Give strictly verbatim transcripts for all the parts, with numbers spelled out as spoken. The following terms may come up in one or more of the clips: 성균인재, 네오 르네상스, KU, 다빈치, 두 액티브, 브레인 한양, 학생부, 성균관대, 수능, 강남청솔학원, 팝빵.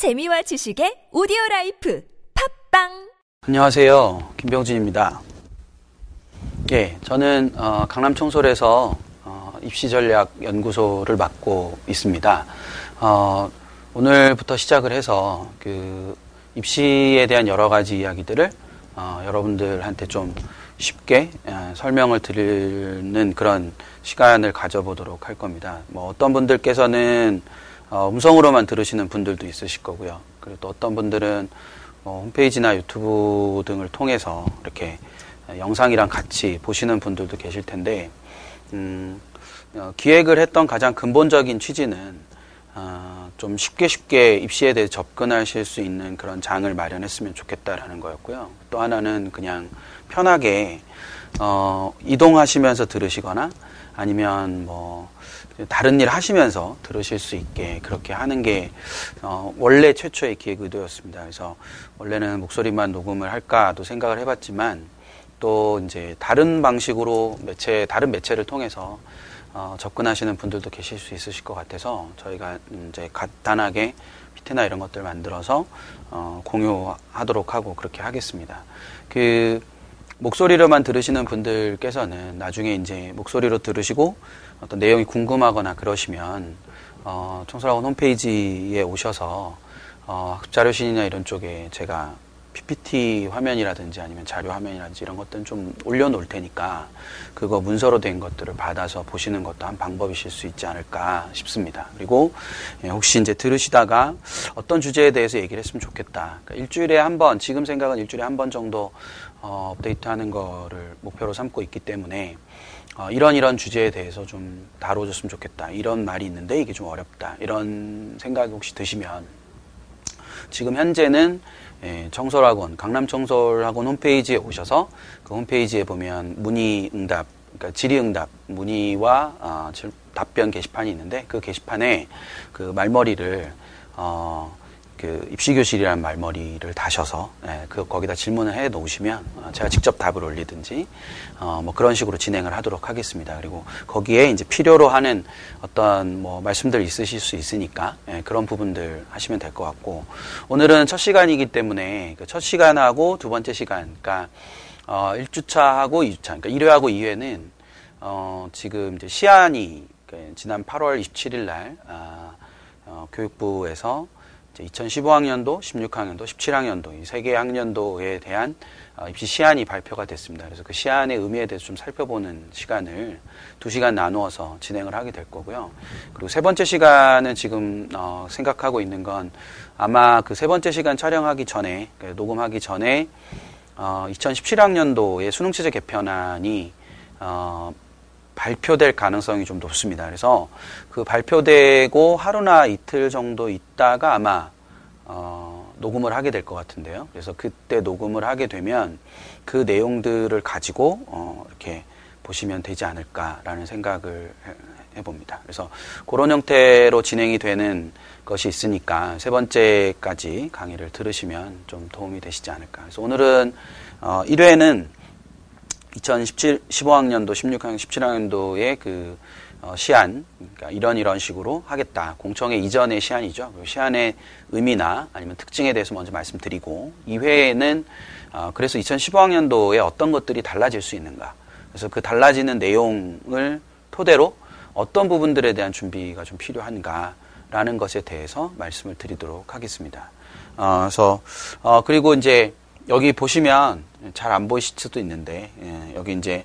재미와 지식의 오디오라이프 팝빵. 안녕하세요, 김병진입니다. 예, 저는 어, 강남청솔에서 어, 입시전략연구소를 맡고 있습니다. 어, 오늘부터 시작을 해서 그 입시에 대한 여러 가지 이야기들을 어, 여러분들한테 좀 쉽게 어, 설명을 드리는 그런 시간을 가져보도록 할 겁니다. 뭐 어떤 분들께서는 어, 음성으로만 들으시는 분들도 있으실 거고요. 그리고 또 어떤 분들은 어, 홈페이지나 유튜브 등을 통해서 이렇게 영상이랑 같이 보시는 분들도 계실 텐데, 음, 어, 기획을 했던 가장 근본적인 취지는 어, 좀 쉽게 쉽게 입시에 대해 접근하실 수 있는 그런 장을 마련했으면 좋겠다라는 거였고요. 또 하나는 그냥 편하게 어, 이동하시면서 들으시거나 아니면 뭐 다른 일 하시면서 들으실 수 있게 그렇게 하는 게 어, 원래 최초의 기획 의도였습니다. 그래서 원래는 목소리만 녹음을 할까도 생각을 해봤지만, 또 이제 다른 방식으로 매체, 다른 매체를 통해서 어, 접근하시는 분들도 계실 수 있으실 것 같아서 저희가 이제 간단하게 피트나 이런 것들 만들어서 어, 공유하도록 하고 그렇게 하겠습니다. 그 목소리로만 들으시는 분들께서는 나중에 이제 목소리로 들으시고 어떤 내용이 궁금하거나 그러시면 어, 청솔학원 홈페이지에 오셔서 어, 학습자료실이나 이런 쪽에 제가 피피티 화면이라든지 아니면 자료 화면이라든지 이런 것들은 좀 올려놓을 테니까 그거 문서로 된 것들을 받아서 보시는 것도 한 방법이실 수 있지 않을까 싶습니다. 그리고 혹시 이제 들으시다가 어떤 주제에 대해서 얘기를 했으면 좋겠다, 그러니까 일주일에 한 번, 지금 생각은 일주일에 한 번 정도 어, 업데이트하는 거를 목표로 삼고 있기 때문에 어, 이런 이런 주제에 대해서 좀 다뤄줬으면 좋겠다, 이런 말이 있는데 이게 좀 어렵다, 이런 생각이 혹시 드시면 지금 현재는 예, 청솔학원, 강남청솔학원 홈페이지에 오셔서 그 홈페이지에 보면 문의응답, 그러니까 질의응답, 문의와 어, 질, 답변 게시판이 있는데 그 게시판에 그 말머리를 어, 그 입시교실이라는 말머리를 다셔서 예, 그 거기다 질문을 해 놓으시면 어, 제가 직접 답을 올리든지 어, 뭐 그런 식으로 진행을 하도록 하겠습니다. 그리고 거기에 이제 필요로 하는 어떤 뭐 말씀들 있으실 수 있으니까 예, 그런 부분들 하시면 될 것 같고, 오늘은 첫 시간이기 때문에 그 첫 시간하고 두 번째 시간, 그러니까 어, 일 주차하고 이 주차, 그러니까 일 회하고 이 회는 어, 지금 이제 시안이 그러니까 지난 팔월 이십칠일 날 아, 어, 교육부에서 이천십오학년도, 십육학년도, 십칠학년도 이 세 개의 학년도에 대한 입시 시안이 발표가 됐습니다. 그래서 그 시안의 의미에 대해서 좀 살펴보는 시간을 두 시간 나누어서 진행을 하게 될 거고요. 그리고 세 번째 시간은 지금 어, 생각하고 있는 건 아마 그 세 번째 시간 촬영하기 전에, 녹음하기 전에 어, 이천십칠학년도에 수능 체제 개편안이 어, 발표될 가능성이 좀 높습니다. 그래서 그 발표되고 하루나 이틀 정도 있다가 아마 어, 녹음을 하게 될 것 같은데요. 그래서 그때 녹음을 하게 되면 그 내용들을 가지고 어, 이렇게 보시면 되지 않을까라는 생각을 해봅니다. 그래서 그런 형태로 진행이 되는 것이 있으니까 세 번째까지 강의를 들으시면 좀 도움이 되시지 않을까. 그래서 오늘은 어, 일 회는 이천십칠, 십오학년도, 십육학년, 십칠학년도의 그, 어, 시안, 그러니까 이런 이런 식으로 하겠다. 공청회 이전의 시안이죠. 그 시안의 의미나 아니면 특징에 대해서 먼저 말씀드리고, 이 회에는, 어, 그래서 이천십오학년도에 어떤 것들이 달라질 수 있는가. 그래서 그 달라지는 내용을 토대로 어떤 부분들에 대한 준비가 좀 필요한가라는 것에 대해서 말씀을 드리도록 하겠습니다. 어, 그래서, 어, 그리고 이제, 여기 보시면 잘 안 보이실 수도 있는데, 예, 여기 이제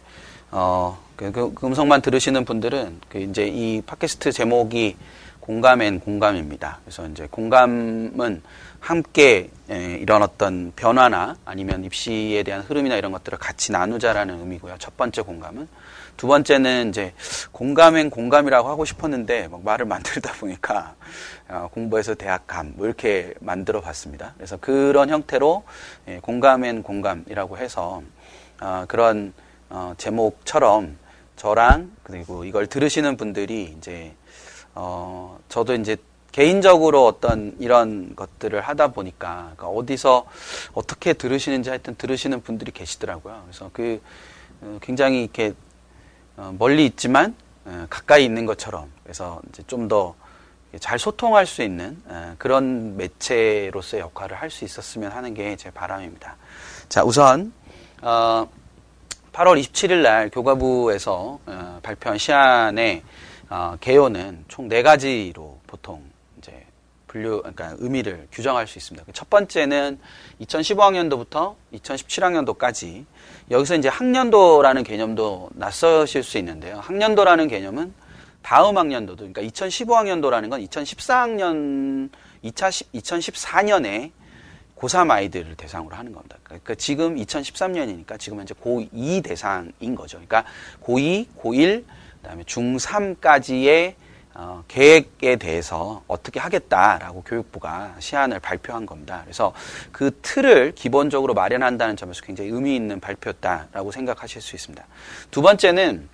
어, 그, 그 음성만 들으시는 분들은 그 이제 이 팟캐스트 제목이 공감엔 공감입니다. 그래서 이제 공감은 함께 예, 이런 어떤 변화나 아니면 입시에 대한 흐름이나 이런 것들을 같이 나누자라는 의미고요. 첫 번째 공감은, 두 번째는 이제 공감엔 공감이라고 하고 싶었는데 막 말을 만들다 보니까 어, 공부해서 대학감 뭐 이렇게 만들어 봤습니다. 그래서 그런 형태로 예, 공감엔 공감이라고 해서 어, 그런 어, 제목처럼 저랑 그리고 이걸 들으시는 분들이 이제 어, 저도 이제 개인적으로 어떤 이런 것들을 하다 보니까 그러니까 어디서 어떻게 들으시는지 하여튼 들으시는 분들이 계시더라고요. 그래서 그 어, 굉장히 이렇게 멀리 있지만 가까이 있는 것처럼, 그래서 이제 좀 더 잘 소통할 수 있는 그런 매체로서의 역할을 할 수 있었으면 하는 게 제 바람입니다. 자, 우선 어, 팔월 이십칠일 날 교과부에서 어, 발표한 시안의 어, 개요는 총 네 가지로 보통 이제 분류, 그러니까 의미를 규정할 수 있습니다. 첫 번째는 이천십오학년도부터 이천십칠학년도까지, 여기서 이제 학년도라는 개념도 낯서실 수 있는데요. 학년도라는 개념은 다음 학년도도, 그러니까 이천십오학년도라는 건 이천십사학년, 이천십사년에 고삼 아이들을 대상으로 하는 겁니다. 그러니까 지금 이천십삼년이니까 지금 현재 고이 대상인 거죠. 그러니까 고이, 고일, 그다음에 중삼까지의 어, 계획에 대해서 어떻게 하겠다라고 교육부가 시안을 발표한 겁니다. 그래서 그 틀을 기본적으로 마련한다는 점에서 굉장히 의미 있는 발표였다라고 생각하실 수 있습니다. 두 번째는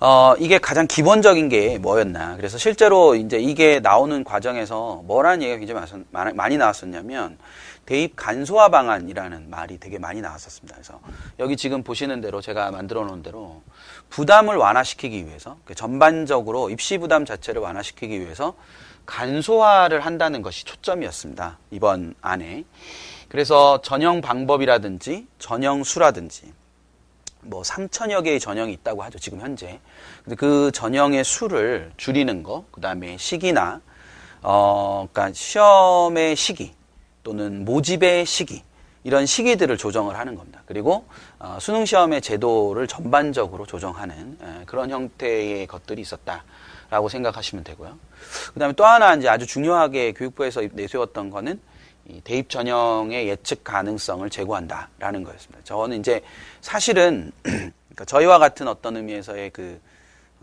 어, 이게 가장 기본적인 게 뭐였나. 그래서 실제로 이제 이게 나오는 과정에서 뭐라는 얘기가 굉장히 많이, 많이 나왔었냐면, 대입 간소화 방안이라는 말이 되게 많이 나왔었습니다. 그래서 여기 지금 보시는 대로, 제가 만들어 놓은 대로, 부담을 완화시키기 위해서, 전반적으로 입시 부담 자체를 완화시키기 위해서 간소화를 한다는 것이 초점이었습니다, 이번 안에. 그래서 전형 방법이라든지 전형 수라든지, 뭐 삼천여 개의 전형이 있다고 하죠, 지금 현재. 근데 그 전형의 수를 줄이는 거, 그 다음에 시기나 어, 그러니까 시험의 시기 또는 모집의 시기, 이런 시기들을 조정을 하는 겁니다. 그리고 어, 수능 시험의 제도를 전반적으로 조정하는 에, 그런 형태의 것들이 있었다라고 생각하시면 되고요. 그 다음에 또 하나 이제 아주 중요하게 교육부에서 내세웠던 거는 이 대입 전형의 예측 가능성을 제고한다라는 거였습니다. 저는 이제 사실은 그러니까 저희와 같은 어떤 의미에서의 그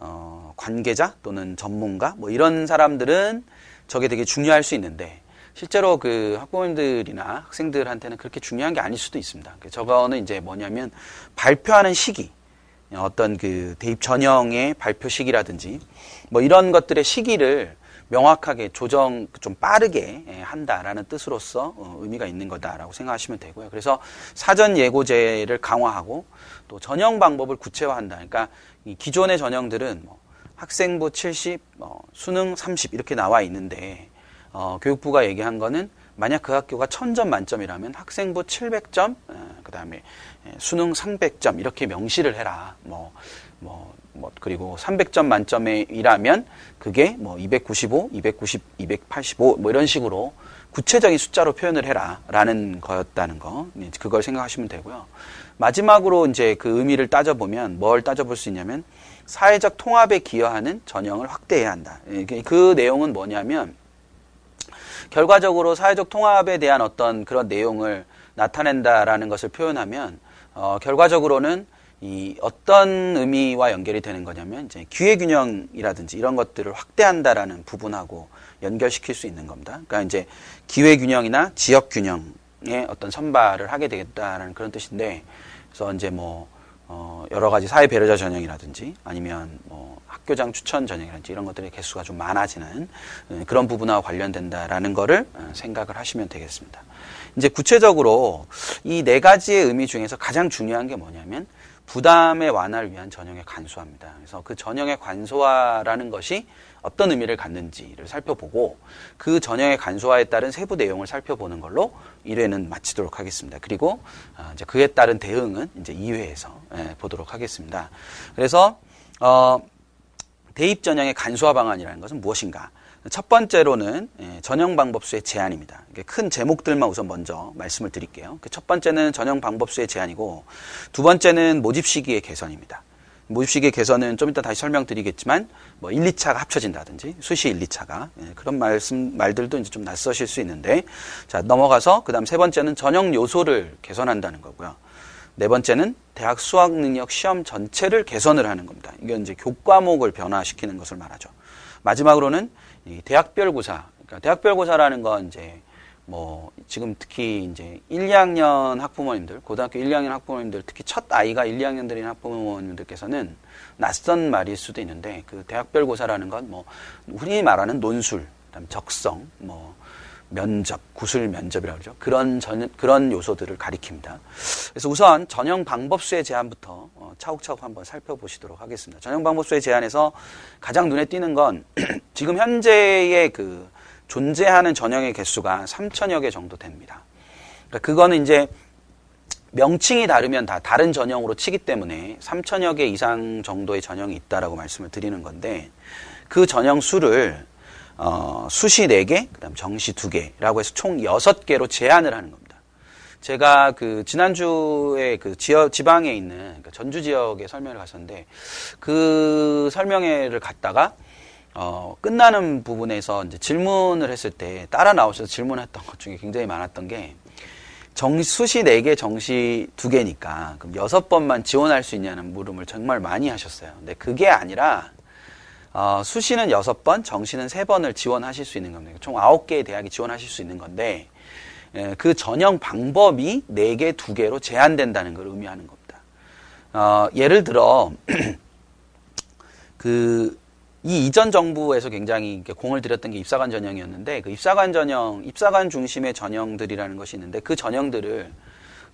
어 관계자 또는 전문가 뭐 이런 사람들은 저게 되게 중요할 수 있는데, 실제로 그 학부모님들이나 학생들한테는 그렇게 중요한 게 아닐 수도 있습니다. 저거는 이제 뭐냐면 발표하는 시기, 어떤 그 대입 전형의 발표 시기라든지 뭐 이런 것들의 시기를 명확하게 조정, 좀 빠르게 한다라는 뜻으로서 의미가 있는 거다라고 생각하시면 되고요. 그래서 사전 예고제를 강화하고 또 전형 방법을 구체화한다. 그러니까 이 기존의 전형들은 뭐 학생부 칠십, 뭐 수능 삼십 이렇게 나와 있는데, 어, 교육부가 얘기한 거는 만약 그 학교가 천 점 만점이라면 학생부 칠백 점, 그 다음에 수능 삼백 점 이렇게 명시를 해라. 뭐, 뭐, 뭐, 그리고 삼백 점 만점에 일하면 그게 뭐 이백구십오, 이백구십, 이백팔십오 뭐 이런 식으로 구체적인 숫자로 표현을 해라 라는 거였다는 거, 그걸 생각하시면 되고요. 마지막으로 이제 그 의미를 따져보면 뭘 따져볼 수 있냐면, 사회적 통합에 기여하는 전형을 확대해야 한다. 그 내용은 뭐냐면, 결과적으로 사회적 통합에 대한 어떤 그런 내용을 나타낸다라는 것을 표현하면, 어, 결과적으로는 이 어떤 의미와 연결이 되는 거냐면, 이제 기회균형이라든지 이런 것들을 확대한다라는 부분하고 연결시킬 수 있는 겁니다. 그러니까 이제 기회균형이나 지역균형의 어떤 선발을 하게 되겠다라는 그런 뜻인데, 그래서 이제 뭐, 어, 여러 가지 사회 배려자 전형이라든지 아니면 뭐 학교장 추천 전형이라든지 이런 것들의 개수가 좀 많아지는 그런 부분과 관련된다라는 거를 생각을 하시면 되겠습니다. 이제 구체적으로 이 네 가지의 의미 중에서 가장 중요한 게 뭐냐면, 부담의 완화를 위한 전형의 간소화입니다. 그래서 그 전형의 간소화라는 것이 어떤 의미를 갖는지를 살펴보고, 그 전형의 간소화에 따른 세부 내용을 살펴보는 걸로 일 회는 마치도록 하겠습니다. 그리고 이제 그에 따른 대응은 이제 이 회에서 보도록 하겠습니다. 그래서 어, 대입 전형의 간소화 방안이라는 것은 무엇인가? 첫 번째로는 전형 방법수의 제한입니다. 큰 제목들만 우선 먼저 말씀을 드릴게요. 첫 번째는 전형 방법수의 제한이고, 두 번째는 모집 시기의 개선입니다. 모집 시기의 개선은 좀 이따 다시 설명드리겠지만, 뭐 일, 이차가 합쳐진다든지, 수시 일, 이차가, 그런 말씀, 말들도 이제 좀 낯서실 수 있는데, 자, 넘어가서, 그 다음 세 번째는 전형 요소를 개선한다는 거고요. 네 번째는 대학 수학 능력 시험 전체를 개선을 하는 겁니다. 이건 이제 교과목을 변화시키는 것을 말하죠. 마지막으로는 이 대학별 고사. 그러니까 대학별 고사라는 건 이제 뭐 지금 특히 이제 일, 이학년 학부모님들, 고등학교 일, 이학년 학부모님들, 특히 첫 아이가 일, 이학년들인 학부모님들께서는 낯선 말일 수도 있는데, 그 대학별 고사라는 건 뭐 흔히 말하는 논술, 그다음 적성, 뭐 면접, 구술 면접이라고 그러죠. 그런 전, 그런 요소들을 가리킵니다. 그래서 우선 전형 방법수의 제한부터 차곡차곡 한번 살펴보시도록 하겠습니다. 전형방법소의 제안에서 가장 눈에 띄는 건 지금 현재의 그 존재하는 전형의 개수가 삼천여 개 정도 됩니다. 그러니까 그거는 이제 명칭이 다르면 다 다른 전형으로 치기 때문에 삼천여 개 이상 정도의 전형이 있다라고 말씀을 드리는 건데, 그 전형 수를 어, 수시 네 개, 그다음 정시 두 개라고 해서 총 여섯 개로 제한을 하는 겁니다. 제가 그 지난주에 그 지역 지방에 있는 그러니까 전주 지역에 설명을 갔었는데, 그 설명회를 갔다가 어, 끝나는 부분에서 이제 질문을 했을 때 따라 나오셔서 질문했던 것 중에 굉장히 많았던 게, 정, 수시 네 개, 정시 두 개니까 그럼 여섯 번만 지원할 수 있냐는 물음을 정말 많이 하셨어요. 근데 그게 아니라 어, 수시는 여섯 번, 정시는 세 번을 지원하실 수 있는 겁니다. 총 아홉 개의 대학이 지원하실 수 있는 건데, 예, 그 전형 방법이 네 개, 두 개로 제한된다는 걸 의미하는 겁니다. 어, 예를 들어 그 이 이전 정부에서 굉장히 공을 들였던 게 입사관 전형이었는데, 그 입사관 전형, 입사관 중심의 전형들이라는 것이 있는데, 그 전형들을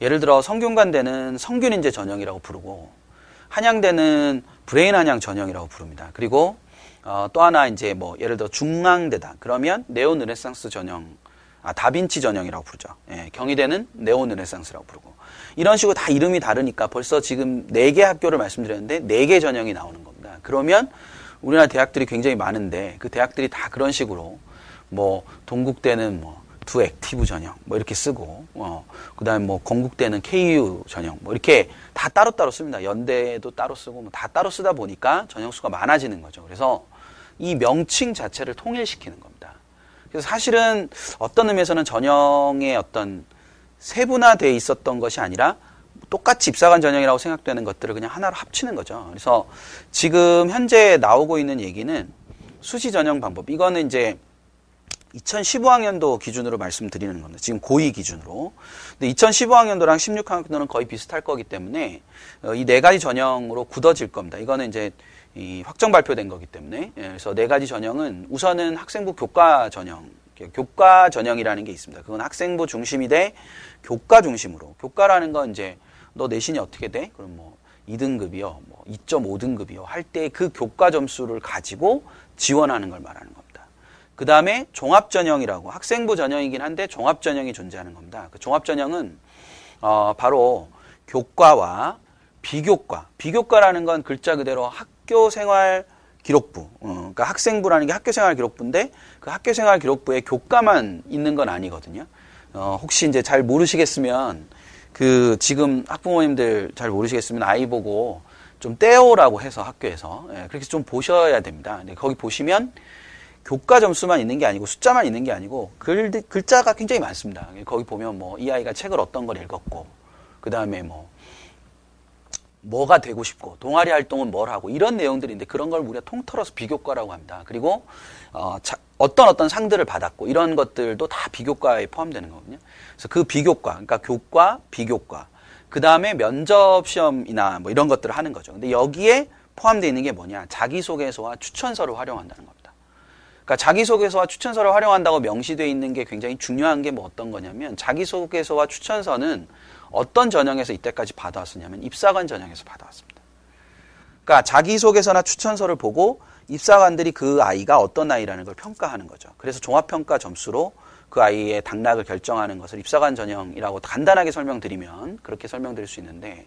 예를 들어 성균관대는 성균인재 전형이라고 부르고, 한양대는 브레인 한양 전형이라고 부릅니다. 그리고 어, 또 하나 이제 뭐 예를 들어 중앙대다 그러면 네오 르네상스 전형, 아 다빈치 전형이라고 부르죠. 예, 경희대는 네오 르네상스라고 부르고, 이런 식으로 다 이름이 다르니까 벌써 지금 네 개 학교를 말씀드렸는데 네 개 전형이 나오는 겁니다. 그러면 우리나라 대학들이 굉장히 많은데, 그 대학들이 다 그런 식으로 뭐 동국대는 뭐 두 액티브 전형 뭐 이렇게 쓰고, 어, 그다음에 뭐 건국대는 케이유 전형 뭐 이렇게 다 따로따로 씁니다. 연대도 따로 쓰고 뭐 다 따로 쓰다 보니까 전형 수가 많아지는 거죠. 그래서 이 명칭 자체를 통일시키는 겁니다. 그래서 사실은 어떤 의미에서는 전형의 어떤 세분화되어 있었던 것이 아니라 똑같이 입사관 전형이라고 생각되는 것들을 그냥 하나로 합치는 거죠. 그래서 지금 현재 나오고 있는 얘기는 수시 전형 방법. 이거는 이제 이천십오 학년도 기준으로 말씀드리는 겁니다. 지금 고이 기준으로. 근데 이천십오 학년도랑 십육 학년도는 거의 비슷할 거기 때문에 이 네 가지 전형으로 굳어질 겁니다. 이거는 이제 이 확정 발표된 거기 때문에. 그래서 네 가지 전형은 우선은 학생부 교과 전형. 교과 전형이라는 게 있습니다. 그건 학생부 중심이 돼 교과 중심으로. 교과라는 건 이제 너 내신이 어떻게 돼? 그럼 뭐 이 등급이요, 뭐 이 점 오 등급이요 할 때 그 교과 점수를 가지고 지원하는 걸 말하는 겁니다. 그 다음에 종합 전형이라고, 학생부 전형이긴 한데 종합 전형이 존재하는 겁니다. 그 종합 전형은 어 바로 교과와 비교과. 비교과라는 건 글자 그대로 학교 생활 기록부, 어, 그러니까 학생부라는 게 학교생활 기록부인데, 그 학교생활 기록부에 교과만 있는 건 아니거든요. 어, 혹시 이제 잘 모르시겠으면, 그 지금 학부모님들 잘 모르시겠으면 아이 보고 좀 떼오라고 해서 학교에서, 예, 그렇게 좀 보셔야 됩니다. 근데 거기 보시면 교과 점수만 있는 게 아니고 숫자만 있는 게 아니고 글, 글자가 굉장히 많습니다. 거기 보면 뭐 이 아이가 책을 어떤 걸 읽었고, 그 다음에 뭐 뭐가 되고 싶고, 동아리 활동은 뭘 하고, 이런 내용들인데, 그런 걸 우리가 통틀어서 비교과라고 합니다. 그리고 어, 자, 어떤 어떤 상들을 받았고, 이런 것들도 다 비교과에 포함되는 거거든요. 그래서 그 비교과, 그러니까 교과, 비교과, 그 다음에 면접시험이나 뭐 이런 것들을 하는 거죠. 근데 여기에 포함되어 있는 게 뭐냐, 자기소개서와 추천서를 활용한다는 겁니다. 그러니까 자기소개서와 추천서를 활용한다고 명시되어 있는 게 굉장히 중요한 게 뭐 어떤 거냐면, 자기소개서와 추천서는 어떤 전형에서 이때까지 받아왔었냐면 입사관 전형에서 받아왔습니다. 그러니까 자기소개서나 추천서를 보고 입사관들이 그 아이가 어떤 아이라는 걸 평가하는 거죠. 그래서 종합평가 점수로 그 아이의 당락을 결정하는 것을 입사관 전형이라고 간단하게 설명드리면 그렇게 설명드릴 수 있는데,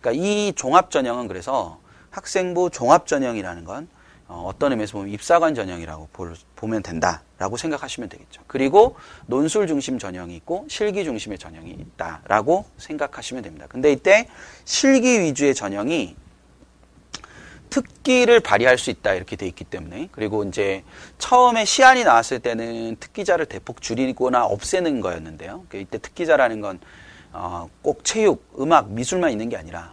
그러니까 이 종합 전형은 그래서 학생부 종합 전형이라는 건 어떤 의미에서 보면 입사관 전형이라고 보면 된다라고 생각하시면 되겠죠. 그리고 논술 중심 전형이 있고 실기 중심의 전형이 있다라고 생각하시면 됩니다. 근데 이때 실기 위주의 전형이 특기를 발휘할 수 있다 이렇게 돼 있기 때문에, 그리고 이제 처음에 시안이 나왔을 때는 특기자를 대폭 줄이거나 없애는 거였는데요. 이때 특기자라는 건 꼭 체육, 음악, 미술만 있는 게 아니라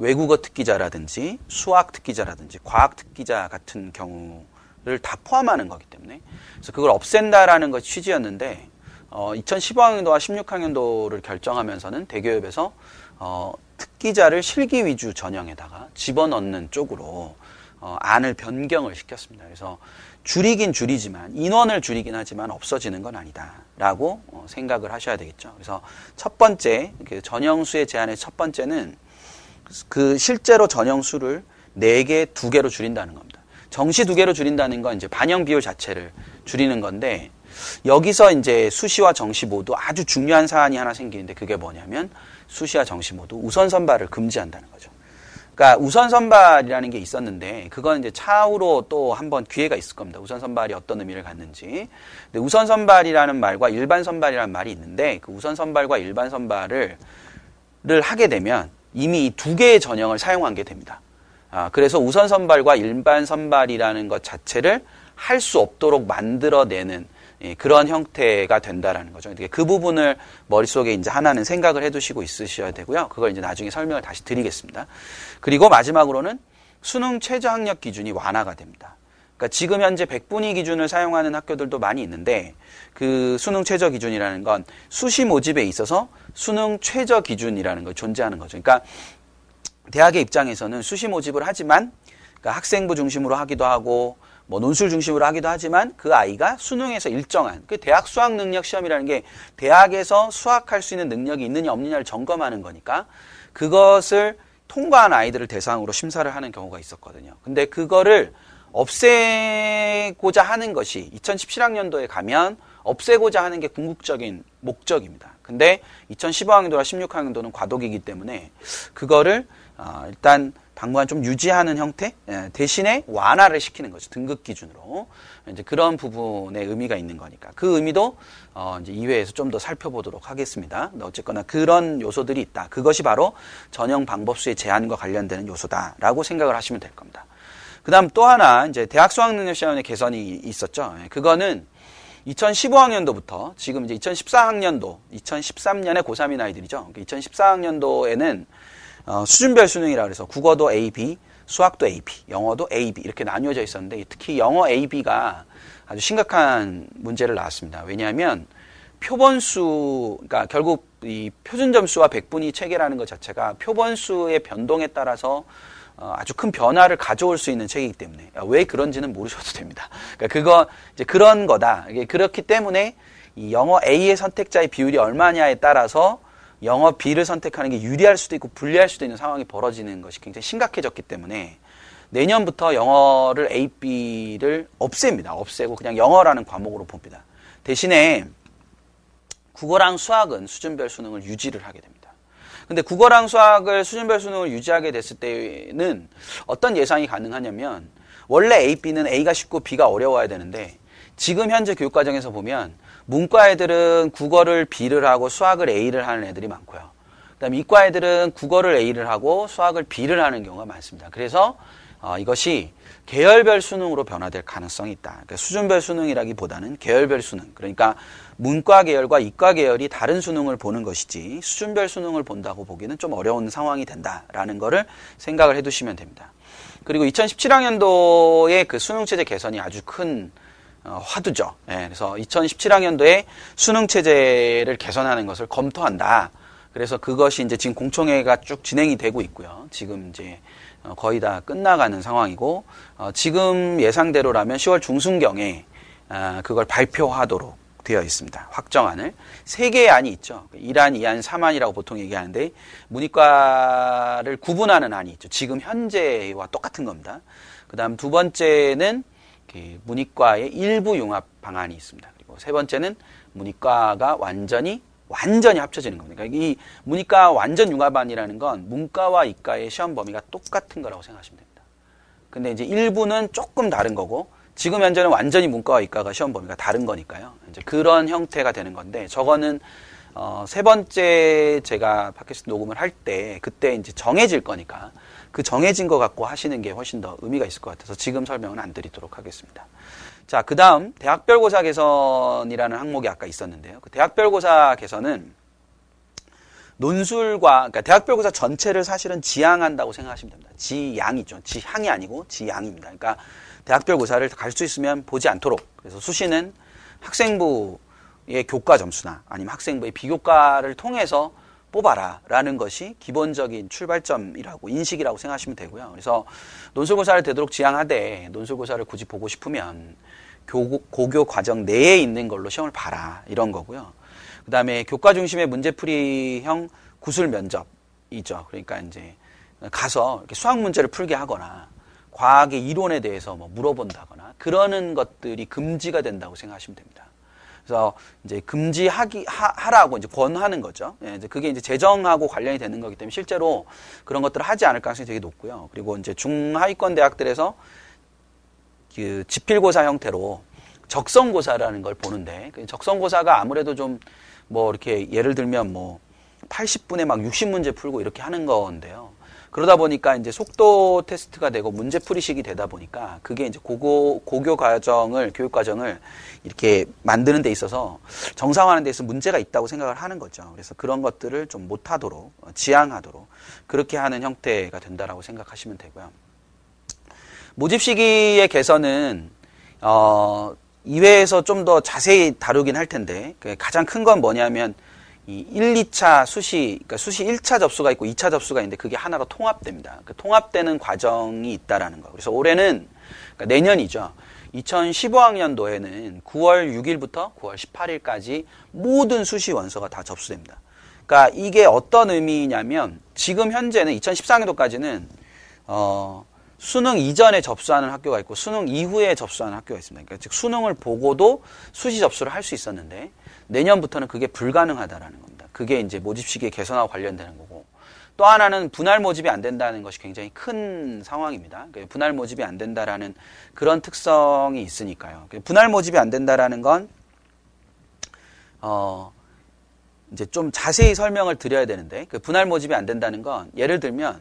외국어 특기자라든지 수학 특기자라든지 과학 특기자 같은 경우를 다 포함하는 거기 때문에, 그래서 그걸 없앤다라는 것이 취지였는데, 어, 이천십오 학년도와 십육 학년도를 결정하면서는 대교협에서 어, 특기자를 실기 위주 전형에다가 집어넣는 쪽으로 어, 안을 변경을 시켰습니다. 그래서 줄이긴 줄이지만, 인원을 줄이긴 하지만 없어지는 건 아니다라고 어, 생각을 하셔야 되겠죠. 그래서 첫 번째, 그 전형수의 제한의 첫 번째는 그 실제로 전형 수를 네 개, 두 개로 줄인다는 겁니다. 정시 두 개로 줄인다는 건 이제 반영 비율 자체를 줄이는 건데, 여기서 이제 수시와 정시 모두 아주 중요한 사안이 하나 생기는데, 그게 뭐냐면 수시와 정시 모두 우선 선발을 금지한다는 거죠. 그러니까 우선 선발이라는 게 있었는데, 그건 이제 차후로 또 한번 기회가 있을 겁니다. 우선 선발이 어떤 의미를 갖는지. 근데 우선 선발이라는 말과 일반 선발이라는 말이 있는데, 그 우선 선발과 일반 선발을 하게 되면 이미 이 두 개의 전형을 사용하게 됩니다. 아, 그래서 우선 선발과 일반 선발이라는 것 자체를 할 수 없도록 만들어내는 예, 그런 형태가 된다라는 거죠. 그 부분을 머릿속에 이제 하나는 생각을 해두시고 있으셔야 되고요. 그걸 이제 나중에 설명을 다시 드리겠습니다. 그리고 마지막으로는 수능 최저학력 기준이 완화가 됩니다. 그러니까 지금 현재 백 분위 기준을 사용하는 학교들도 많이 있는데, 그 수능 최저 기준이라는 건 수시 모집에 있어서 수능 최저 기준이라는 거 존재하는 거죠. 그러니까 대학의 입장에서는 수시 모집을 하지만, 그러니까 학생부 중심으로 하기도 하고 뭐 논술 중심으로 하기도 하지만, 그 아이가 수능에서 일정한 그 대학 수학 능력 시험이라는 게 대학에서 수학할 수 있는 능력이 있느냐 없느냐를 점검하는 거니까, 그것을 통과한 아이들을 대상으로 심사를 하는 경우가 있었거든요. 근데 그거를 없애고자 하는 것이 이천십칠 학년도에 가면 없애고자 하는 게 궁극적인 목적입니다. 근데 이천십오 학년도와 십육 학년도는 과도기이기 때문에 그거를 어, 일단 당분간 좀 유지하는 형태 대신에 완화를 시키는 거죠. 등급 기준으로. 이제 그런 부분의 의미가 있는 거니까. 그 의미도 어 이제 이 회에서 좀 더 살펴보도록 하겠습니다. 어쨌거나 그런 요소들이 있다. 그것이 바로 전형 방법수의 제한과 관련되는 요소다라고 생각을 하시면 될 겁니다. 그다음 또 하나 이제 대학 수학 능력 시험의 개선이 있었죠. 그거는 이천십오 학년도부터 지금 이제 이천십사 학년도, 이천십삼 년에 고삼인 아이들이죠. 이천십사 학년도에는 어, 수준별 수능이라 그래서 국어도 에이 비, 수학도 에이 비, 영어도 에이 비 이렇게 나뉘어져 있었는데, 특히 영어 에이 비가 아주 심각한 문제를 낳았습니다. 왜냐하면 표본수, 그러니까 결국 이 표준점수와 백분위 체계라는 것 자체가 표본수의 변동에 따라서 어, 아주 큰 변화를 가져올 수 있는 체계이기 때문에, 왜 그런지는 모르셔도 됩니다. 그러니까 그거 이제 그런 거다. 그렇기 때문에 이 영어 A의 선택자의 비율이 얼마냐에 따라서 영어 B를 선택하는 게 유리할 수도 있고 불리할 수도 있는 상황이 벌어지는 것이 굉장히 심각해졌기 때문에, 내년부터 영어를 A, B를 없앱니다. 없애고 그냥 영어라는 과목으로 봅니다. 대신에 국어랑 수학은 수준별 수능을 유지를 하게 됩니다. 근데 국어랑 수학을 수준별 수능을 유지하게 됐을 때는 어떤 예상이 가능하냐면, 원래 A, B는 A가 쉽고 B가 어려워야 되는데, 지금 현재 교육과정에서 보면 문과 애들은 국어를 B를 하고 수학을 A를 하는 애들이 많고요. 그다음에 이과 애들은 국어를 A를 하고 수학을 B를 하는 경우가 많습니다. 그래서 어, 이것이 계열별 수능으로 변화될 가능성이 있다. 그러니까 수준별 수능이라기보다는 계열별 수능. 그러니까 문과 계열과 이과 계열이 다른 수능을 보는 것이지, 수준별 수능을 본다고 보기는 좀 어려운 상황이 된다라는 거를 생각을 해두시면 됩니다. 그리고 이천십칠 학년도에 그 수능 체제 개선이 아주 큰 어, 화두죠. 예, 그래서 이천십칠 학년도에 수능 체제를 개선하는 것을 검토한다. 그래서 그것이 이제 지금 공청회가 쭉 진행이 되고 있고요. 지금 이제 어, 거의 다 끝나가는 상황이고, 어, 지금 예상대로라면 시월 중순경에 어, 그걸 발표하도록 되어 있습니다. 확정안을. 세 개의 안이 있죠. 일 안, 이 안, 삼 안이라고 보통 얘기하는데, 문이과를 구분하는 안이 있죠. 지금 현재와 똑같은 겁니다. 그 다음 두 번째는 문이과의 일부 융합 방안이 있습니다. 그리고 세 번째는 문이과가 완전히 완전히 합쳐지는 겁니다. 그러니까 이 문이과 완전 융합안이라는 건 문과와 이과의 시험 범위가 똑같은 거라고 생각하시면 됩니다. 근데 이제 일부는 조금 다른 거고, 지금 현재는 완전히 문과와 이과가 시험 범위가 다른 거니까요. 이제 그런 형태가 되는 건데, 저거는 어, 세 번째 제가 팟캐스트 녹음을 할 때 그때 이제 정해질 거니까, 그 정해진 것 같고 하시는 게 훨씬 더 의미가 있을 것 같아서 지금 설명은 안 드리도록 하겠습니다. 자, 그 다음 대학별고사 개선이라는 항목이 아까 있었는데요. 그 대학별고사 개선은 논술과, 그러니까 대학별고사 전체를 사실은 지향한다고 생각하시면 됩니다. 지향이죠. 지향이 아니고 지향입니다. 그러니까 대학별고사를 갈 수 있으면 보지 않도록. 그래서 수시는 학생부의 교과 점수나 아니면 학생부의 비교과를 통해서 뽑아라 라는 것이 기본적인 출발점이라고, 인식이라고 생각하시면 되고요. 그래서 논술고사를 되도록 지향하되, 논술고사를 굳이 보고 싶으면 교, 고교 과정 내에 있는 걸로 시험을 봐라, 이런 거고요. 그 다음에 교과 중심의 문제풀이형 구술 면접이죠. 그러니까 이제 가서 이렇게 수학 문제를 풀게 하거나 과학의 이론에 대해서 뭐 물어본다거나 그러는 것들이 금지가 된다고 생각하시면 됩니다. 그래서 이제 금지하기 하, 하라고 이제 권하는 거죠. 예, 이제 그게 이제 재정하고 관련이 되는 거기 때문에 실제로 그런 것들을 하지 않을 가능성이 되게 높고요. 그리고 이제 중하위권 대학들에서 그 지필고사 형태로 적성고사라는 걸 보는데, 적성고사가 아무래도 좀 뭐 이렇게 예를 들면 뭐 팔십 분에 막 육십 문제 풀고 이렇게 하는 건데요. 그러다 보니까 이제 속도 테스트가 되고 문제풀이식이 되다 보니까 그게 이제 고고, 고교 과정을, 교육과정을 이렇게 만드는 데 있어서 정상화하는 데 있어서 문제가 있다고 생각을 하는 거죠. 그래서 그런 것들을 좀 못하도록, 지양하도록 그렇게 하는 형태가 된다라고 생각하시면 되고요. 모집 시기의 개선은, 어, 이 회에서 좀 더 자세히 다루긴 할 텐데, 가장 큰 건 뭐냐면, 이 일, 이 차 수시, 그러니까 수시 일 차 접수가 있고 이 차 접수가 있는데 그게 하나로 통합됩니다. 그 통합되는 과정이 있다라는 거. 그래서 올해는, 그러니까 내년이죠. 이천십오 학년도에는 구월 육일부터 구월 십팔일까지 모든 수시 원서가 다 접수됩니다. 그러니까 이게 어떤 의미냐면 지금 현재는 이천십사 학년도까지는 어, 수능 이전에 접수하는 학교가 있고 수능 이후에 접수하는 학교가 있습니다. 그러니까 즉 수능을 보고도 수시 접수를 할 수 있었는데 내년부터는 그게 불가능하다라는 겁니다. 그게 이제 모집 시기의 개선하고 관련되는 거고, 또 하나는 분할 모집이 안 된다는 것이 굉장히 큰 상황입니다. 그러니까 분할 모집이 안 된다라는 그런 특성이 있으니까요. 그러니까 분할 모집이 안 된다라는 건 어, 이제 좀 자세히 설명을 드려야 되는데, 그 분할 모집이 안 된다는 건 예를 들면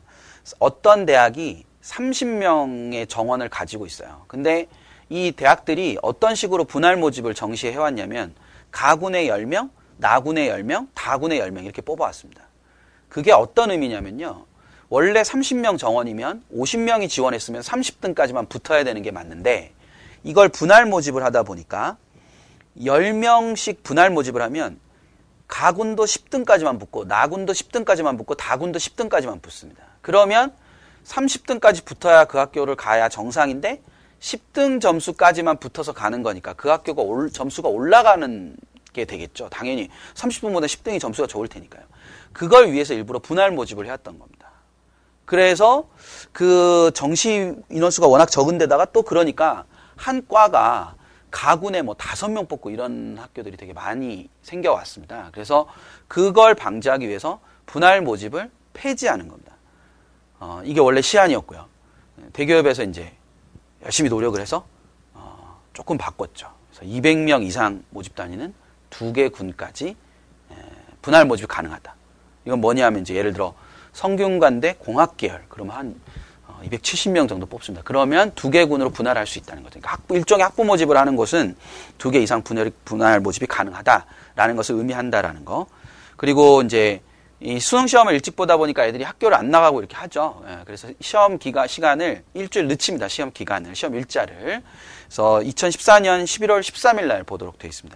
어떤 대학이 삼십 명의 정원을 가지고 있어요. 근데 이 대학들이 어떤 식으로 분할 모집을 정시해 왔냐면 가군의 열 명, 나군의 열 명, 다군의 열 명 이렇게 뽑아왔습니다. 그게 어떤 의미냐면요. 원래 삼십 명 정원이면 오십 명이 지원했으면 삼십 등까지만 붙어야 되는 게 맞는데, 이걸 분할 모집을 하다 보니까 열 명씩 분할 모집을 하면 가군도 십 등까지만 붙고 나군도 십 등까지만 붙고 다군도 십 등까지만 붙습니다. 그러면 삼십 등까지 붙어야 그 학교를 가야 정상인데 십 등 점수까지만 붙어서 가는 거니까 그 학교가 올, 점수가 올라가는 게 되겠죠. 당연히 삼십 등보다 십 등이 점수가 좋을 테니까요. 그걸 위해서 일부러 분할 모집을 해왔던 겁니다. 그래서 그 정시 인원수가 워낙 적은데다가 또 그러니까 한 과가 가군에 뭐 다섯 명 뽑고 이런 학교들이 되게 많이 생겨왔습니다. 그래서 그걸 방지하기 위해서 분할 모집을 폐지하는 겁니다. 어, 이게 원래 시안이었고요. 대교협에서 이제 열심히 노력을 해서 어, 조금 바꿨죠. 그래서 이백 명 이상 모집 단위는 두 개 군까지 에, 분할 모집이 가능하다. 이건 뭐냐면 이제 예를 들어 성균관대 공학계열 그러면 한 어, 이백칠십 명 정도 뽑습니다. 그러면 두 개 군으로 분할할 수 있다는 거죠. 그러니까 학부, 일종의 학부 모집을 하는 곳은 두 개 이상 분열, 분할 모집이 가능하다라는 것을 의미한다라는 거. 그리고 이제 이 수능시험을 일찍 보다 보니까 애들이 학교를 안 나가고 이렇게 하죠. 예, 그래서 시험 기간, 시간을 일주일 늦춥니다. 시험 기간을, 시험 일자를. 그래서 이천십사 년 십일월 십삼일 날 보도록 되어 있습니다.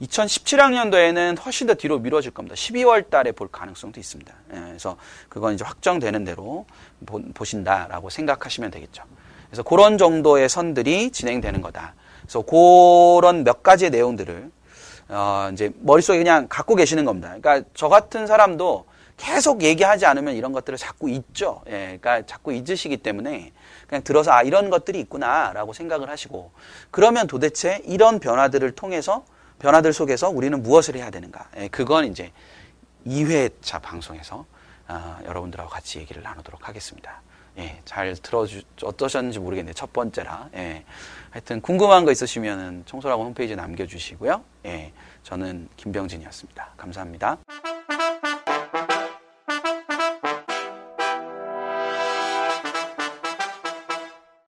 이천십칠 학년도에는 훨씬 더 뒤로 미뤄질 겁니다. 십이월 달에 볼 가능성도 있습니다. 예, 그래서 그건 이제 확정되는 대로 보, 보신다라고 생각하시면 되겠죠. 그래서 그런 정도의 선들이 진행되는 거다. 그래서 그런 몇 가지의 내용들을 어, 이제, 머릿속에 그냥 갖고 계시는 겁니다. 그러니까, 저 같은 사람도 계속 얘기하지 않으면 이런 것들을 자꾸 잊죠. 예, 그러니까 자꾸 잊으시기 때문에 그냥 들어서, 아, 이런 것들이 있구나라고 생각을 하시고, 그러면 도대체 이런 변화들을 통해서, 변화들 속에서 우리는 무엇을 해야 되는가. 예, 그건 이제 이 회차 방송에서, 어, 여러분들하고 같이 얘기를 나누도록 하겠습니다. 예, 잘 들어주, 어떠셨는지 모르겠네요. 첫 번째라. 예. 하여튼 궁금한 거 있으시면 청솔학원 홈페이지에 남겨주시고요. 예, 저는 김병진이었습니다. 감사합니다.